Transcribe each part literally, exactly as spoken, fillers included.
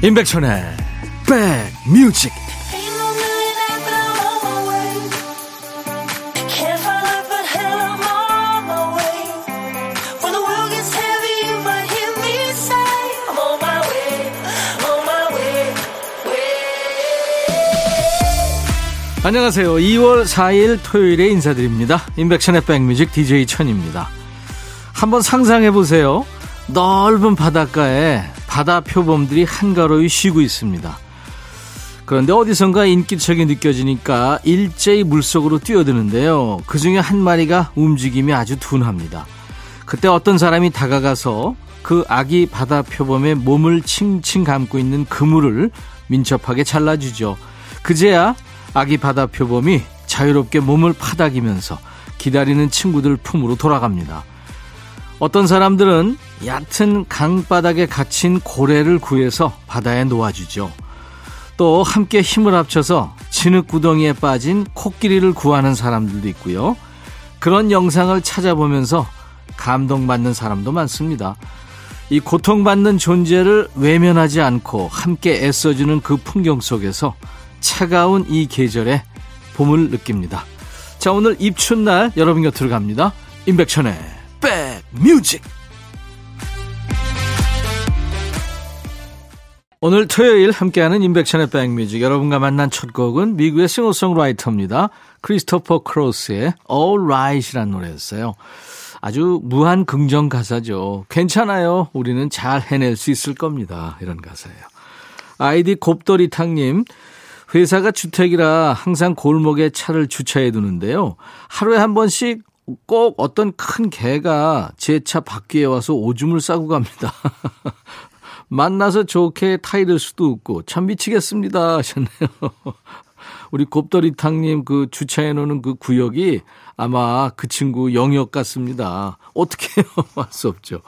인백천의 백뮤직. 안녕하세요. 이월 사일 토요일에 인사드립니다. 인백천의 백뮤직 디제이 천입니다. 한번 상상해보세요. 넓은 바닷가에 바다 표범들이 한가로이 쉬고 있습니다. 그런데 어디선가 인기척이 느껴지니까 일제히 물속으로 뛰어드는데요. 그중에 한 마리가 움직임이 아주 둔합니다. 그때 어떤 사람이 다가가서 그 아기 바다 표범의 몸을 칭칭 감고 있는 그물을 민첩하게 잘라주죠. 그제야 아기 바다 표범이 자유롭게 몸을 파닥이면서 기다리는 친구들 품으로 돌아갑니다. 어떤 사람들은 얕은 강바닥에 갇힌 고래를 구해서 바다에 놓아주죠. 또 함께 힘을 합쳐서 진흙구덩이에 빠진 코끼리를 구하는 사람들도 있고요. 그런 영상을 찾아보면서 감동받는 사람도 많습니다. 이 고통받는 존재를 외면하지 않고 함께 애써주는 그 풍경 속에서 차가운 이 계절에 봄을 느낍니다. 자, 오늘 입춘날 여러분 곁으로 갑니다. 임백천의 백뮤직. 오늘 토요일 함께하는 임백천의 백뮤직, 여러분과 만난 첫 곡은 미국의 싱어송라이터입니다. 크리스토퍼 크로스의 All Right이라는 노래였어요. 아주 무한 긍정 가사죠. 괜찮아요, 우리는 잘 해낼 수 있을 겁니다, 이런 가사예요. 아이디 곱돌이탕님, 회사가 주택이라 항상 골목에 차를 주차해 두는데요. 하루에 한 번씩 꼭 어떤 큰 개가 제 차 바퀴에 와서 오줌을 싸고 갑니다. 만나서 좋게 타이를 수도 없고 참 미치겠습니다 하셨네요. 우리 곱돌이탕님, 그 주차해 놓는 그 구역이 아마 그 친구 영역 같습니다. 어떻게 해요? 알 수 없죠.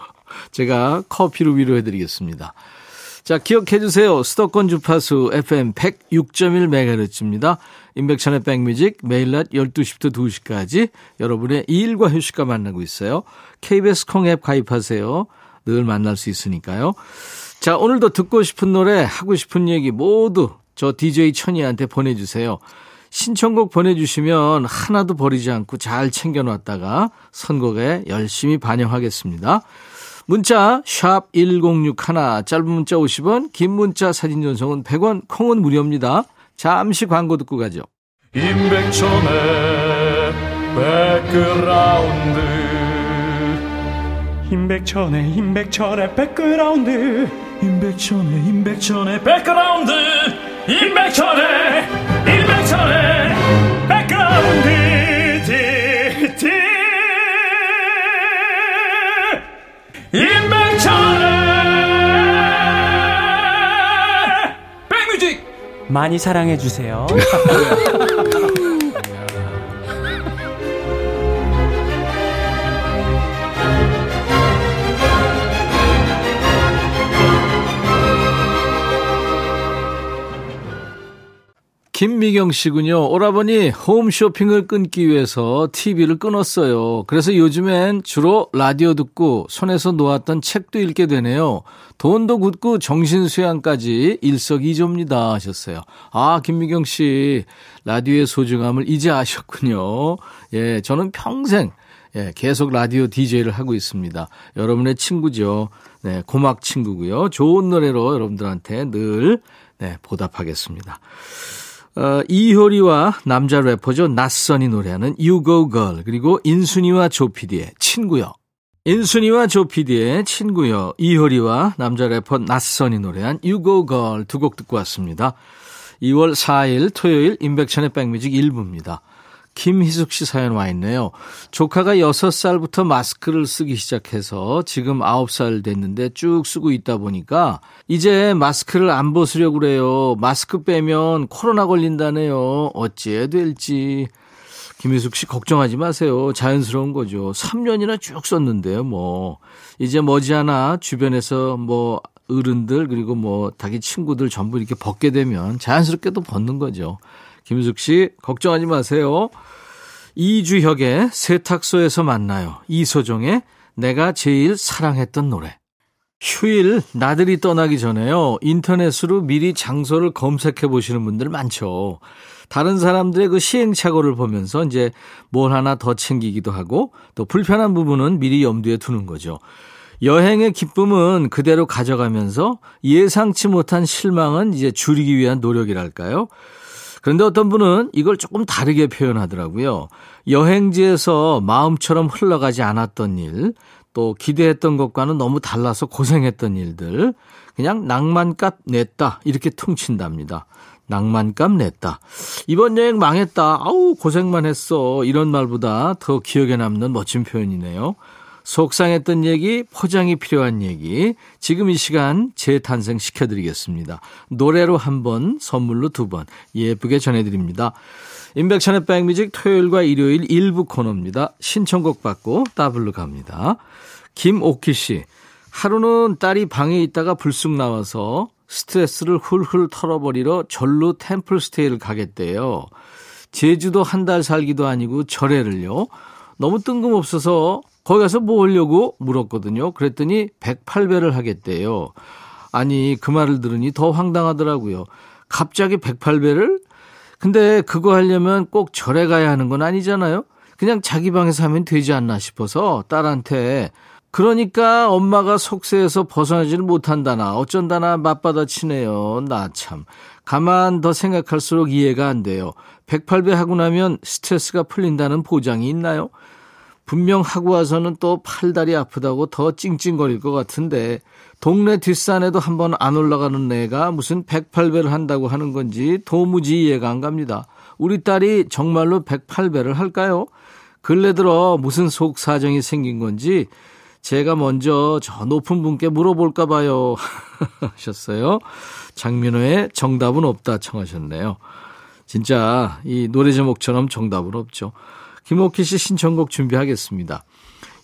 제가 커피로 위로해 드리겠습니다. 자, 기억해 주세요. 수도권 주파수 에프엠 백육 점 일 메가헤르츠입니다. 인백천의 백뮤직, 매일 낮 열두 시부터 두 시까지 여러분의 일과 휴식과 만나고 있어요. 케이비에스 콩앱 가입하세요. 늘 만날 수 있으니까요. 자, 오늘도 듣고 싶은 노래, 하고 싶은 얘기 모두 저 디제이 천이한테 보내주세요. 신청곡 보내주시면 하나도 버리지 않고 잘 챙겨놨다가 선곡에 열심히 반영하겠습니다. 문자 샵 일공육일, 짧은 문자 오십 원, 긴 문자 사진 전송은 백 원, 콩은 무료입니다. 잠시 광고 듣고 가죠. 임백천의 백그라운드, 임백천의 임백천의 백그라운드, 임백천의 임백천의 백그라운드, 임백천의 임백천의 백그라운드, 티티 인백천의 백뮤직 많이 사랑해 주세요. 김미경 씨군요. 오라버니 홈쇼핑을 끊기 위해서 티비를 끊었어요. 그래서 요즘엔 주로 라디오 듣고 손에서 놓았던 책도 읽게 되네요. 돈도 굳고 정신 수양까지 일석이조입니다 하셨어요. 아, 김미경 씨, 라디오의 소중함을 이제 아셨군요. 예, 저는 평생 예, 계속 라디오 디제이를 하고 있습니다. 여러분의 친구죠. 네, 고막 친구고요. 좋은 노래로 여러분들한테 늘 네, 보답하겠습니다. 어, 이효리와 남자 래퍼죠, 낯선이 노래하는 You Go Girl, 그리고 인순이와 조피디의 친구여. 인순이와 조피디의 친구여, 이효리와 남자 래퍼 낯선이 노래한 You Go Girl 두 곡 듣고 왔습니다. 이월 사일 토요일 인백천의 백뮤직 일부입니다. 김희숙 씨 사연 와 있네요. 조카가 여섯 살부터 마스크를 쓰기 시작해서 지금 아홉 살 됐는데 쭉 쓰고 있다 보니까 이제 마스크를 안 벗으려고 그래요. 마스크 빼면 코로나 걸린다네요. 어찌해야 될지. 김희숙 씨, 걱정하지 마세요. 자연스러운 거죠. 삼 년이나 쭉 썼는데요. 뭐 이제 머지않아 주변에서 뭐 어른들 그리고 뭐 자기 친구들 전부 이렇게 벗게 되면 자연스럽게 또 벗는 거죠. 김숙 씨, 걱정하지 마세요. 이주혁의 세탁소에서 만나요, 이소정의 내가 제일 사랑했던 노래, 휴일 나들이 떠나기 전에요, 인터넷으로 미리 장소를 검색해 보시는 분들 많죠. 다른 사람들의 그 시행착오를 보면서 이제 뭘 하나 더 챙기기도 하고, 또 불편한 부분은 미리 염두에 두는 거죠. 여행의 기쁨은 그대로 가져가면서 예상치 못한 실망은 이제 줄이기 위한 노력이랄까요. 그런데 어떤 분은 이걸 조금 다르게 표현하더라고요. 여행지에서 마음처럼 흘러가지 않았던 일, 또 기대했던 것과는 너무 달라서 고생했던 일들, 그냥 낭만값 냈다 이렇게 퉁친답니다. 낭만값 냈다. 이번 여행 망했다. 아우 고생만 했어. 이런 말보다 더 기억에 남는 멋진 표현이네요. 속상했던 얘기, 포장이 필요한 얘기, 지금 이 시간 재탄생시켜드리겠습니다. 노래로 한 번, 선물로 두 번 예쁘게 전해드립니다. 인백천의 백뮤직 토요일과 일요일 일부 코너입니다. 신청곡 받고 따블로 갑니다. 김옥희 씨, 하루는 딸이 방에 있다가 불쑥 나와서 스트레스를 훌훌 털어버리러 절로 템플스테이를 가겠대요. 제주도 한 달 살기도 아니고 절에를요. 너무 뜬금없어서 거기 가서 뭐 하려고 물었거든요. 그랬더니 백팔 배를 하겠대요. 아니 그 말을 들으니 더 황당하더라고요. 갑자기 백팔 배를? 근데 그거 하려면 꼭 절에 가야 하는 건 아니잖아요. 그냥 자기 방에서 하면 되지 않나 싶어서 딸한테, 그러니까 엄마가 속세에서 벗어나지를 못한다나 어쩐다나 맞받아 치네요. 나 참. 가만 더 생각할수록 이해가 안 돼요. 백팔 배 하고 나면 스트레스가 풀린다는 보장이 있나요? 분명 하고 와서는 또 팔다리 아프다고 더 찡찡거릴 것 같은데, 동네 뒷산에도 한번 안 올라가는 애가 무슨 백팔 배를 한다고 하는 건지 도무지 이해가 안 갑니다. 우리 딸이 정말로 백팔 배를 할까요? 근래 들어 무슨 속 사정이 생긴 건지 제가 먼저 저 높은 분께 물어볼까 봐요. 하셨어요. 장민호의 정답은 없다 청하셨네요. 진짜 이 노래 제목처럼 정답은 없죠. 김옥희 씨 신청곡 준비하겠습니다.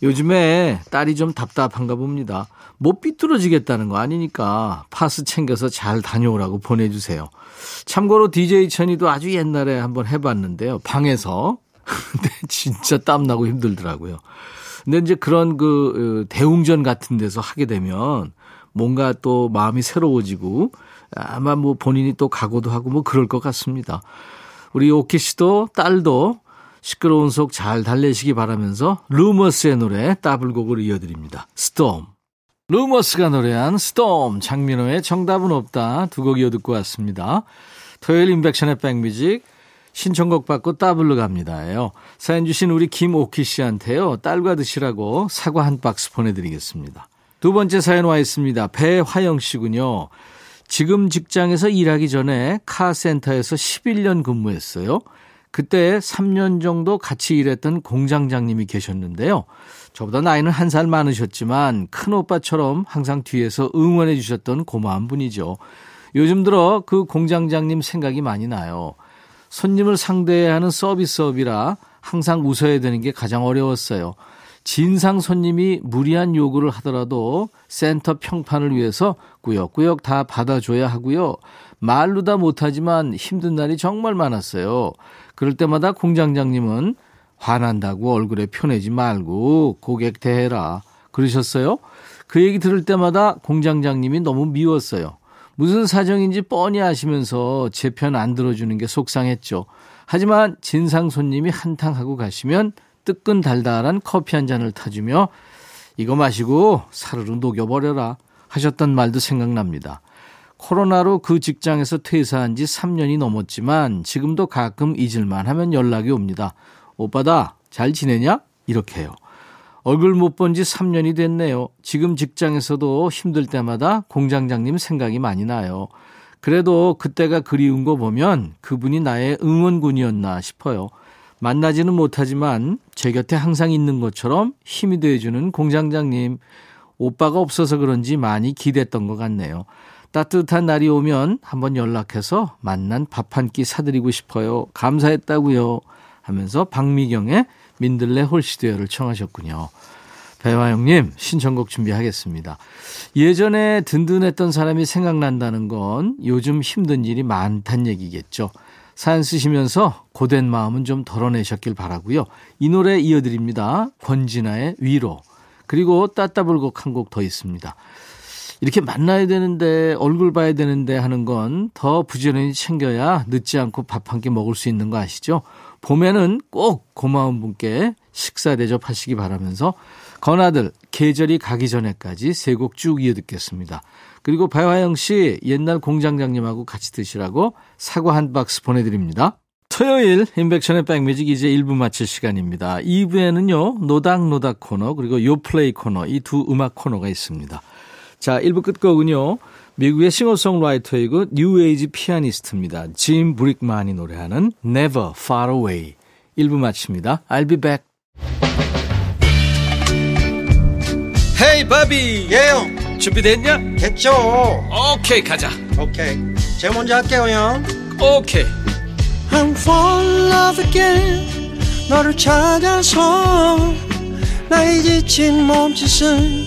요즘에 딸이 좀 답답한가 봅니다. 못 삐뚤어지겠다는 거 아니니까 파스 챙겨서 잘 다녀오라고 보내주세요. 참고로 디제이 천이도 아주 옛날에 한번 해봤는데요. 방에서. 근데 진짜 땀나고 힘들더라고요. 근데 이제 그런 그 대웅전 같은 데서 하게 되면 뭔가 또 마음이 새로워지고 아마 뭐 본인이 또 각오도 하고 뭐 그럴 것 같습니다. 우리 오키 씨도 딸도 시끄러운 속 잘 달래시기 바라면서 루머스의 노래 따블곡을 이어드립니다. 스톰. 루머스가 노래한 스톰, 장민호의 정답은 없다 두 곡 이어듣고 왔습니다. 토요일 인백션의 백뮤직 신청곡 받고 따블로 갑니다예요. 사연 주신 우리 김옥희 씨한테요, 딸과 드시라고 사과 한 박스 보내드리겠습니다. 두 번째 사연 와 있습니다. 배화영 씨군요. 지금 직장에서 일하기 전에 카센터에서 십일 년 근무했어요. 그때 삼 년 정도 같이 일했던 공장장님이 계셨는데요. 저보다 나이는 한 살 많으셨지만 큰오빠처럼 항상 뒤에서 응원해 주셨던 고마운 분이죠. 요즘 들어 그 공장장님 생각이 많이 나요. 손님을 상대해야 하는 서비스업이라 항상 웃어야 되는 게 가장 어려웠어요. 진상 손님이 무리한 요구를 하더라도 센터 평판을 위해서 꾸역꾸역 다 받아줘야 하고요. 말로 다 못하지만 힘든 날이 정말 많았어요. 그럴 때마다 공장장님은 화난다고 얼굴에 표내지 말고 고객 대해라 그러셨어요. 그 얘기 들을 때마다 공장장님이 너무 미웠어요. 무슨 사정인지 뻔히 아시면서 제 편 안 들어주는 게 속상했죠. 하지만 진상 손님이 한탕하고 가시면 뜨끈 달달한 커피 한 잔을 타주며 이거 마시고 사르르 녹여버려라 하셨던 말도 생각납니다. 코로나로 그 직장에서 퇴사한 지 삼 년이 넘었지만 지금도 가끔 잊을만 하면 연락이 옵니다. 오빠다 잘 지내냐? 이렇게요. 얼굴 못 본 지 삼 년이 됐네요. 지금 직장에서도 힘들 때마다 공장장님 생각이 많이 나요. 그래도 그때가 그리운 거 보면 그분이 나의 응원군이었나 싶어요. 만나지는 못하지만 제 곁에 항상 있는 것처럼 힘이 돼주는 공장장님, 오빠가 없어서 그런지 많이 기댔던 것 같네요. 따뜻한 날이 오면 한번 연락해서 만난 밥 한 끼 사드리고 싶어요. 감사했다고요 하면서 박미경의 민들레 홀시되어를 청하셨군요. 배화영님 신청곡 준비하겠습니다. 예전에 든든했던 사람이 생각난다는 건 요즘 힘든 일이 많다는 얘기겠죠. 사연 쓰시면서 고된 마음은 좀 덜어내셨길 바라고요. 이 노래 이어드립니다. 권진아의 위로. 그리고 따따블곡 한 곡 더 있습니다. 이렇게 만나야 되는데 얼굴 봐야 되는데 하는 건 더 부지런히 챙겨야 늦지 않고 밥 한 끼 먹을 수 있는 거 아시죠? 봄에는 꼭 고마운 분께 식사 대접하시기 바라면서 건아들 계절이 가기 전에까지 세 곡 쭉 이어듣겠습니다. 그리고 배화영 씨 옛날 공장장님하고 같이 드시라고 사과 한 박스 보내드립니다. 토요일 인백천의 백뮤직 이제 일 부 마칠 시간입니다. 이 부에는요 노닥노닥 코너 그리고 요플레이 코너 이 두 음악 코너가 있습니다. 자, 일 부 끝곡은요 미국의 싱어송라이터이고 뉴에이지 피아니스트입니다. 짐 브릭만이 노래하는 Never Far Away. 일 부 마칩니다. I'll be back. Hey, 바비. 예영. Yeah. 준비됐냐? 됐죠. 오케이, okay, 가자. 오케이. Okay. 제가 먼저 할게요, 형. 오케이. Okay. I'm falling in love again. 너를 찾아서 나의 지친 몸짓은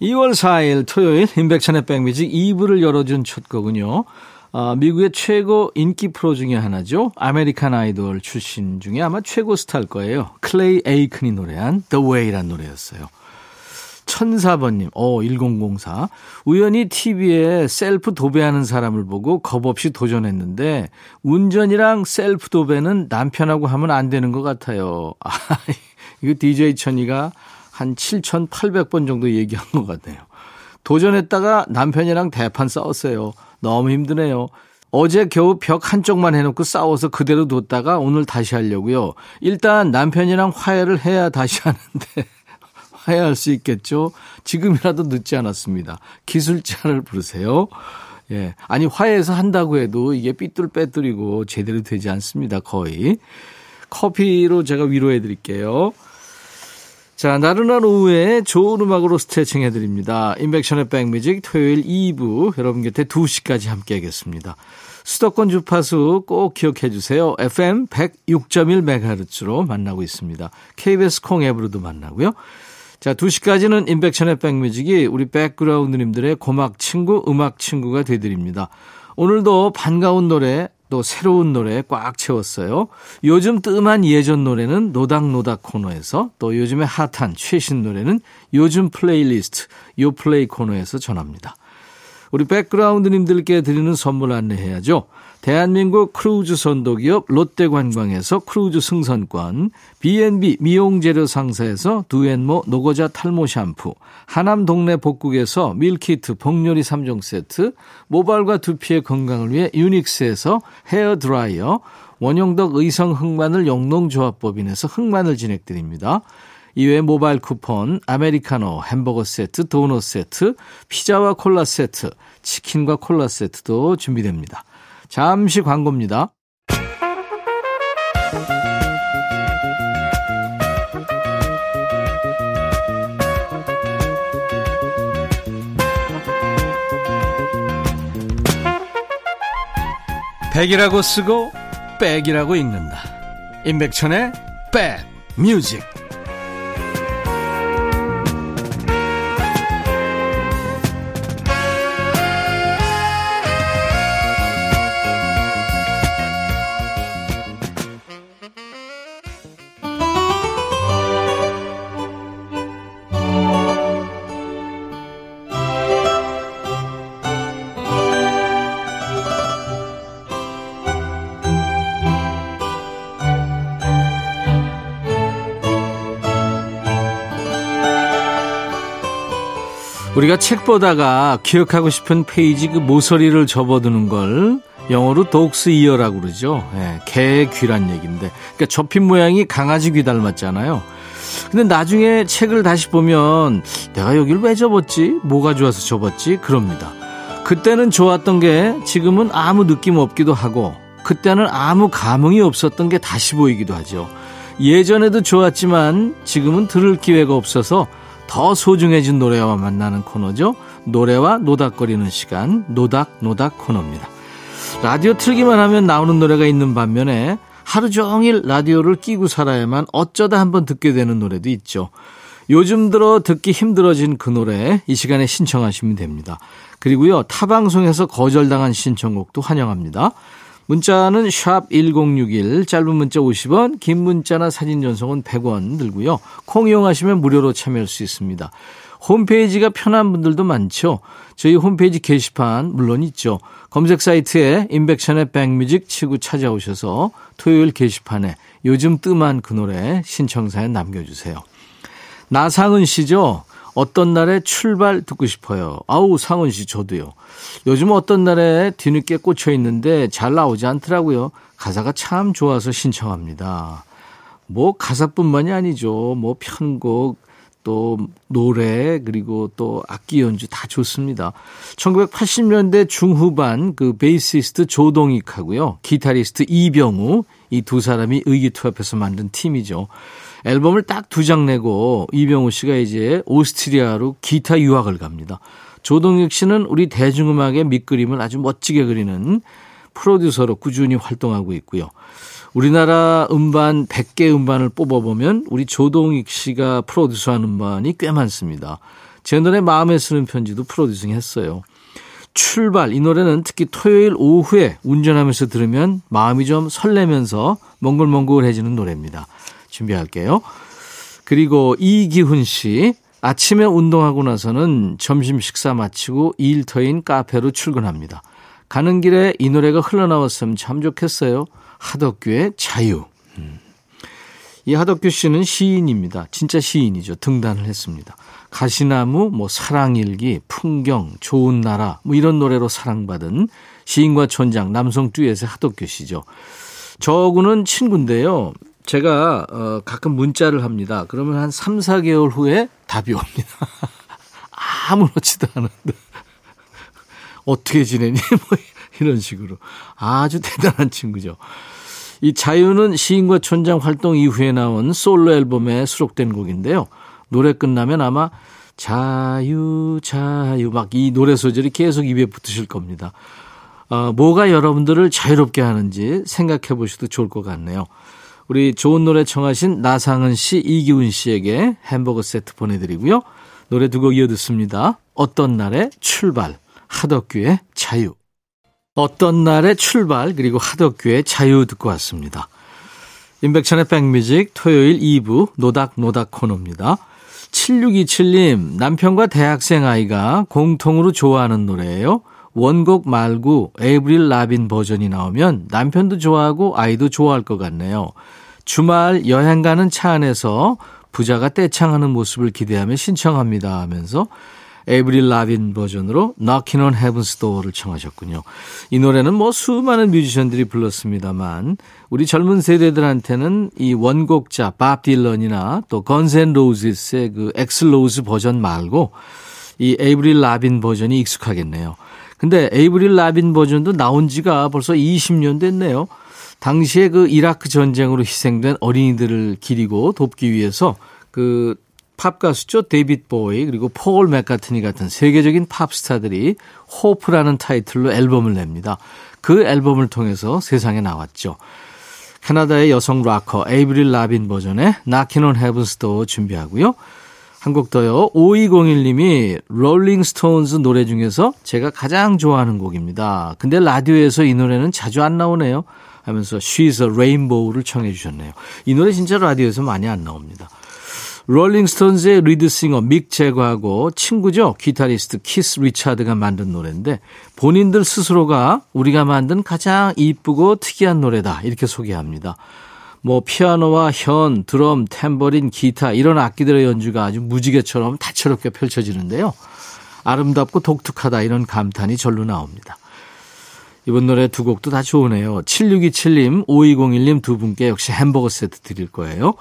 이월 사일 토요일 임백천의 백뮤직 이 부를 열어준 첫 곡은요. 아, 미국의 최고 인기 프로 중에 하나죠. 아메리칸 아이돌 출신 중에 아마 최고 스타일 거예요. 클레이 에이큰이 노래한 The Way라는 노래였어요. 천사번님, 어, 천사. 우연히 티비에 셀프 도배하는 사람을 보고 겁없이 도전했는데, 운전이랑 셀프 도배는 남편하고 하면 안 되는 것 같아요. 아, 이거 디제이 천이가 한 칠천팔백 번 정도 얘기한 것 같네요. 도전했다가 남편이랑 대판 싸웠어요. 너무 힘드네요. 어제 겨우 벽 한쪽만 해놓고 싸워서 그대로 뒀다가 오늘 다시 하려고요. 일단 남편이랑 화해를 해야 다시 하는데. 해야 할 수 있겠죠. 지금이라도 늦지 않았습니다. 기술자를 부르세요. 예, 아니 화해해서 한다고 해도 이게 삐뚤빼뚤이고 제대로 되지 않습니다. 거의. 커피로 제가 위로해 드릴게요. 자, 나른한 오후에 좋은 음악으로 스트레칭 해드립니다. 인백션의 백뮤직 토요일 이 부 여러분 곁에 두 시까지 함께하겠습니다. 수도권 주파수 꼭 기억해 주세요. 에프엠 백육 점 일 메가헤르츠로 만나고 있습니다. 케이비에스 콩 앱으로도 만나고요. 자, 두 시까지는 인백천의 백뮤직이 우리 백그라운드님들의 고막 친구, 음악 친구가 되드립니다. 오늘도 반가운 노래, 또 새로운 노래 꽉 채웠어요. 요즘 뜸한 예전 노래는 노닥노닥 코너에서, 또 요즘에 핫한 최신 노래는 요즘 플레이리스트, 요플레이 코너에서 전합니다. 우리 백그라운드님들께 드리는 선물 안내해야죠. 대한민국 크루즈 선도기업 롯데관광에서 크루즈 승선권, 비앤비 미용재료 상사에서 두앤모 노고자 탈모 샴푸, 하남 동네 복국에서 밀키트 복요리 삼 종 세트, 모발과 두피의 건강을 위해 유닉스에서 헤어드라이어, 원형덕 의성 흑마늘 영농조합법인에서 흑마늘 진행드립니다. 이외에 모바일 쿠폰, 아메리카노, 햄버거 세트, 도넛 세트, 피자와 콜라 세트, 치킨과 콜라 세트도 준비됩니다. 잠시 광고입니다. 백이라고 쓰고 백이라고 읽는다. 임백천의 백뮤직. 우리가 책 보다가 기억하고 싶은 페이지 그 모서리를 접어두는 걸 영어로 독스 이어라고 그러죠. 예, 개의 귀란 얘기인데, 그러니까 접힌 모양이 강아지 귀 닮았잖아요. 근데 나중에 책을 다시 보면 내가 여길 왜 접었지? 뭐가 좋아서 접었지? 그럽니다. 그때는 좋았던 게 지금은 아무 느낌 없기도 하고, 그때는 아무 감흥이 없었던 게 다시 보이기도 하죠. 예전에도 좋았지만 지금은 들을 기회가 없어서 더 소중해진 노래와 만나는 코너죠. 노래와 노닥거리는 시간, 노닥노닥 코너입니다. 라디오 틀기만 하면 나오는 노래가 있는 반면에 하루 종일 라디오를 끼고 살아야만 어쩌다 한번 듣게 되는 노래도 있죠. 요즘 들어 듣기 힘들어진 그 노래 이 시간에 신청하시면 됩니다. 그리고요, 타방송에서 거절당한 신청곡도 환영합니다. 문자는 샵 천육십일, 짧은 문자 오십 원, 긴 문자나 사진 전송은 백 원 들고요. 콩 이용하시면 무료로 참여할 수 있습니다. 홈페이지가 편한 분들도 많죠. 저희 홈페이지 게시판 물론 있죠. 검색 사이트에 인백션의 백뮤직 치고 찾아오셔서 토요일 게시판에 요즘 뜸한 그 노래 신청사연 남겨주세요. 나상은 씨죠. 어떤 날에 출발 듣고 싶어요. 아우, 상은 씨 저도요. 요즘 어떤 날에 뒤늦게 꽂혀 있는데 잘 나오지 않더라고요. 가사가 참 좋아서 신청합니다. 뭐 가사뿐만이 아니죠. 뭐 편곡, 또 노래, 그리고 또 악기 연주 다 좋습니다. 천구백팔십 년대 중후반 그 베이시스트 조동익하고요, 기타리스트 이병우, 이 두 사람이 의기투합해서 만든 팀이죠. 앨범을 딱 두 장 내고 이병우 씨가 이제 오스트리아로 기타 유학을 갑니다. 조동익 씨는 우리 대중음악의 밑그림을 아주 멋지게 그리는 프로듀서로 꾸준히 활동하고 있고요. 우리나라 음반 백 개 음반을 뽑아보면 우리 조동익 씨가 프로듀서한 음반이 꽤 많습니다. 제 노래 마음에 쓰는 편지도 프로듀싱했어요. 출발, 이 노래는 특히 토요일 오후에 운전하면서 들으면 마음이 좀 설레면서 몽글몽글해지는 노래입니다. 준비할게요. 그리고 이기훈 씨, 아침에 운동하고 나서는 점심 식사 마치고 일터인 카페로 출근합니다. 가는 길에 이 노래가 흘러나왔으면 참 좋겠어요. 하덕규의 자유. 음. 이 하덕규 씨는 시인입니다. 진짜 시인이죠. 등단을 했습니다. 가시나무, 뭐 사랑일기, 풍경, 좋은 나라 뭐 이런 노래로 사랑받은 시인과 촌장 남성 듀엣의 하덕규 씨죠. 저하고는 친구인데요. 제가 어, 가끔 문자를 합니다. 그러면 한 삼, 사 개월 후에 답이 옵니다. 아무렇지도 않은데 어떻게 지내니? 뭐 이런 식으로. 아주 대단한 친구죠. 이 자유는 시인과 촌장 활동 이후에 나온 솔로 앨범에 수록된 곡인데요. 노래 끝나면 아마 자유 자유 막 이 노래 소절이 계속 입에 붙으실 겁니다. 어, 뭐가 여러분들을 자유롭게 하는지 생각해 보셔도 좋을 것 같네요. 우리 좋은 노래 청하신 나상은 씨, 이기훈 씨에게 햄버거 세트 보내드리고요. 노래 두 곡 이어 듣습니다. 어떤 날의 출발, 하덕규의 자유. 어떤 날의 출발, 그리고 하덕규의 자유 듣고 왔습니다. 임백천의 백뮤직 토요일 이 부 노닥노닥 코너입니다. 칠육이칠 님, 남편과 대학생 아이가 공통으로 좋아하는 노래예요. 원곡 말고 에이브릴 라빈 버전이 나오면 남편도 좋아하고 아이도 좋아할 것 같네요. 주말 여행 가는 차 안에서 부자가 떼창하는 모습을 기대하며 신청합니다 하면서 에이브릴 라빈 버전으로 Knockin' on Heaven's Door를 청하셨군요. 이 노래는 뭐 수많은 뮤지션들이 불렀습니다만 우리 젊은 세대들한테는 이 원곡자 밥 딜런이나 또 건스 앤 로지스의 그 엑슬 로즈 버전 말고 이 에이브릴 라빈 버전이 익숙하겠네요. 근데 에이브릴 라빈 버전도 나온 지가 벌써 이십 년 됐네요. 당시에 그 이라크 전쟁으로 희생된 어린이들을 기리고 돕기 위해서 그 팝 가수죠. 데이빗 보이 그리고 폴 맥카트니 같은 세계적인 팝 스타들이 호프라는 타이틀로 앨범을 냅니다. 그 앨범을 통해서 세상에 나왔죠. 캐나다의 여성 락커 에이브릴 라빈 버전의 Knockin' on Heaven's Door 준비하고요. 한 곡 더요. 오이공일 님이 롤링 스톤즈 노래 중에서 제가 가장 좋아하는 곡입니다. 근데 라디오에서 이 노래는 자주 안 나오네요 하면서 She's a Rainbow를 청해 주셨네요. 이 노래 진짜 라디오에서 많이 안 나옵니다. 롤링 스톤즈의 리드싱어 믹 제거하고 친구죠. 기타리스트 키스 리차드가 만든 노래인데 본인들 스스로가 우리가 만든 가장 이쁘고 특이한 노래다 이렇게 소개합니다. 뭐 피아노와 현, 드럼, 탬버린, 기타 이런 악기들의 연주가 아주 무지개처럼 다채롭게 펼쳐지는데요. 아름답고 독특하다 이런 감탄이 절로 나옵니다. 이번 노래 두 곡도 다 좋으네요. 칠육이칠 님, 오이공일 님 두 분께 역시 햄버거 세트 드릴 거예요.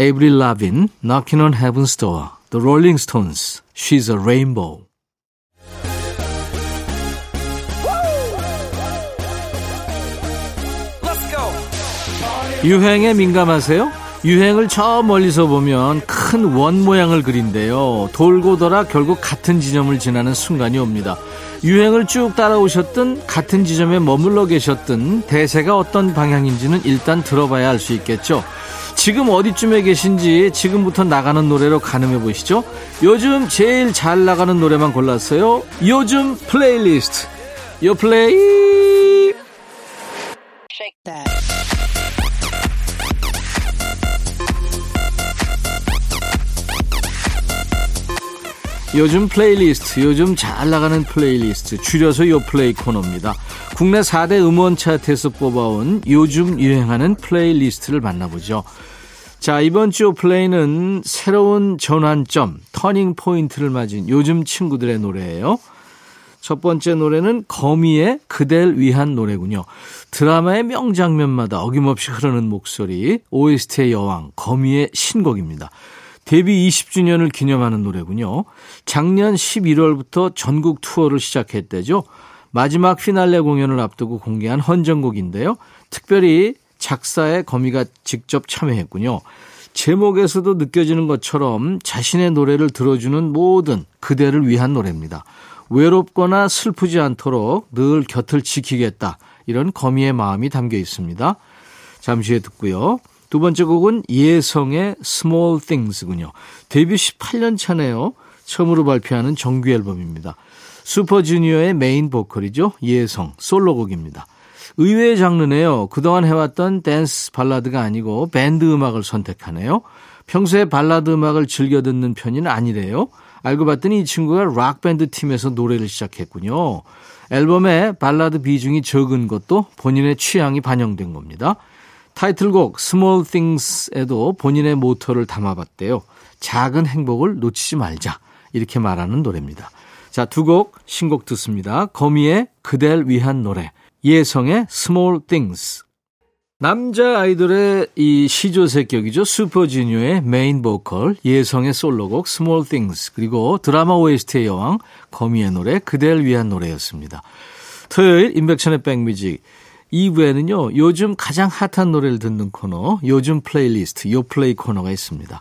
에이브릴 라빈, Knockin' on Heaven's Door, The Rolling Stones, She's a Rainbow. 유행에 민감하세요? 유행을 저 멀리서 보면 큰 원 모양을 그린대요. 돌고 돌아 결국 같은 지점을 지나는 순간이 옵니다. 유행을 쭉 따라오셨든 같은 지점에 머물러 계셨든 대세가 어떤 방향인지는 일단 들어봐야 알 수 있겠죠. 지금 어디쯤에 계신지 지금부터 나가는 노래로 가늠해 보시죠. 요즘 제일 잘 나가는 노래만 골랐어요. 요즘 플레이리스트 요플레이. 요즘 플레이리스트, 요즘 잘 나가는 플레이리스트, 줄여서 요플레이 코너입니다. 국내 사 대 음원 차트에서 뽑아온 요즘 유행하는 플레이리스트를 만나보죠. 자, 이번 주 요플레이는 새로운 전환점, 터닝 포인트를 맞은 요즘 친구들의 노래예요. 첫 번째 노래는 거미의 그댈 위한 노래군요. 드라마의 명장면마다 어김없이 흐르는 목소리, 오에스티의 여왕, 거미의 신곡입니다. 데뷔 이십 주년을 기념하는 노래군요. 작년 십일월부터 전국 투어를 시작했대죠. 마지막 피날레 공연을 앞두고 공개한 헌정곡인데요. 특별히 작사에 거미가 직접 참여했군요. 제목에서도 느껴지는 것처럼 자신의 노래를 들어주는 모든 그대를 위한 노래입니다. 외롭거나 슬프지 않도록 늘 곁을 지키겠다. 이런 거미의 마음이 담겨 있습니다. 잠시 후에 듣고요. 두 번째 곡은 예성의 Small Things군요. 데뷔 십팔 년 차네요. 처음으로 발표하는 정규 앨범입니다. 슈퍼주니어의 메인 보컬이죠. 예성, 솔로곡입니다. 의외의 장르네요. 그동안 해왔던 댄스 발라드가 아니고 밴드 음악을 선택하네요. 평소에 발라드 음악을 즐겨 듣는 편은 아니래요. 알고 봤더니 이 친구가 락밴드 팀에서 노래를 시작했군요. 앨범에 발라드 비중이 적은 것도 본인의 취향이 반영된 겁니다. 타이틀곡 Small Things에도 본인의 모토를 담아봤대요. 작은 행복을 놓치지 말자, 이렇게 말하는 노래입니다. 자, 두 곡 신곡 듣습니다. 거미의 그댈 위한 노래, 예성의 Small Things. 남자 아이돌의 이 시조세격이죠. 슈퍼주니어의 메인 보컬, 예성의 솔로곡 Small Things, 그리고 드라마 오에스티의 여왕 거미의 노래 그댈 위한 노래였습니다. 토요일 인백천의 백뮤직 이 부에는요, 요즘 가장 핫한 노래를 듣는 코너, 요즘 플레이리스트, 요플레이 코너가 있습니다.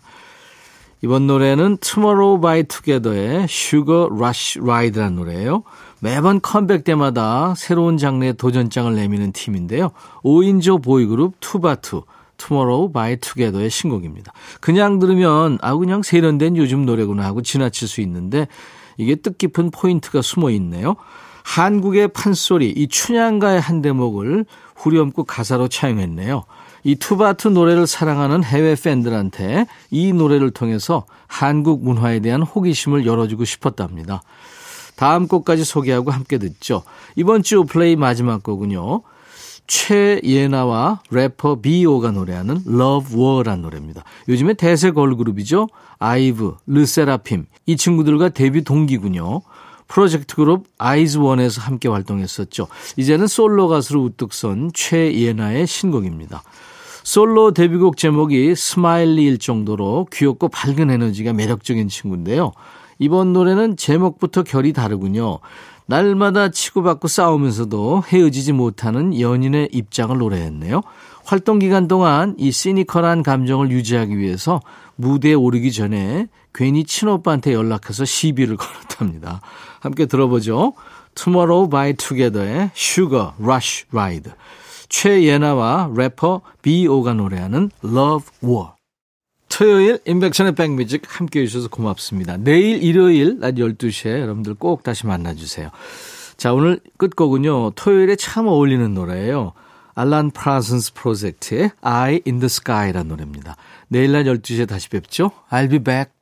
이번 노래는 Tomorrow by Together의 Sugar Rush Ride라는 노래예요. 매번 컴백 때마다 새로운 장르의 도전장을 내미는 팀인데요. 오 인조 보이그룹 투바투, Tomorrow by Together의 신곡입니다. 그냥 들으면 아 그냥 세련된 요즘 노래구나 하고 지나칠 수 있는데 이게 뜻깊은 포인트가 숨어 있네요. 한국의 판소리, 이 춘향가의 한 대목을 후렴구 가사로 차용했네요. 이 투바투 노래를 사랑하는 해외 팬들한테 이 노래를 통해서 한국 문화에 대한 호기심을 열어주고 싶었답니다. 다음 곡까지 소개하고 함께 듣죠. 이번 주 플레이 마지막 곡은요, 최예나와 래퍼 비오가 노래하는 Love War라는 노래입니다. 요즘에 대세 걸그룹이죠. 아이브, 르세라핌, 이 친구들과 데뷔 동기군요. 프로젝트 그룹 아이즈원에서 함께 활동했었죠. 이제는 솔로 가수로 우뚝 선 최예나의 신곡입니다. 솔로 데뷔곡 제목이 스마일리일 정도로 귀엽고 밝은 에너지가 매력적인 친구인데요. 이번 노래는 제목부터 결이 다르군요. 날마다 치고받고 싸우면서도 헤어지지 못하는 연인의 입장을 노래했네요. 활동 기간 동안 이 시니컬한 감정을 유지하기 위해서 무대에 오르기 전에 괜히 친오빠한테 연락해서 시비를 걸었답니다. 함께 들어보죠. Tomorrow by Together의 Sugar Rush Ride, 최예나와 래퍼 비오가 노래하는 Love War. 토요일 인백션의 백뮤직 함께해 주셔서 고맙습니다. 내일 일요일 낮 열두 시에 여러분들 꼭 다시 만나주세요. 자, 오늘 끝곡은요, 토요일에 참 어울리는 노래예요. 알란 프라슨스 프로젝트의 Eye in the Sky라는 노래입니다. 내일 날 열두 시에 다시 뵙죠. I'll be back.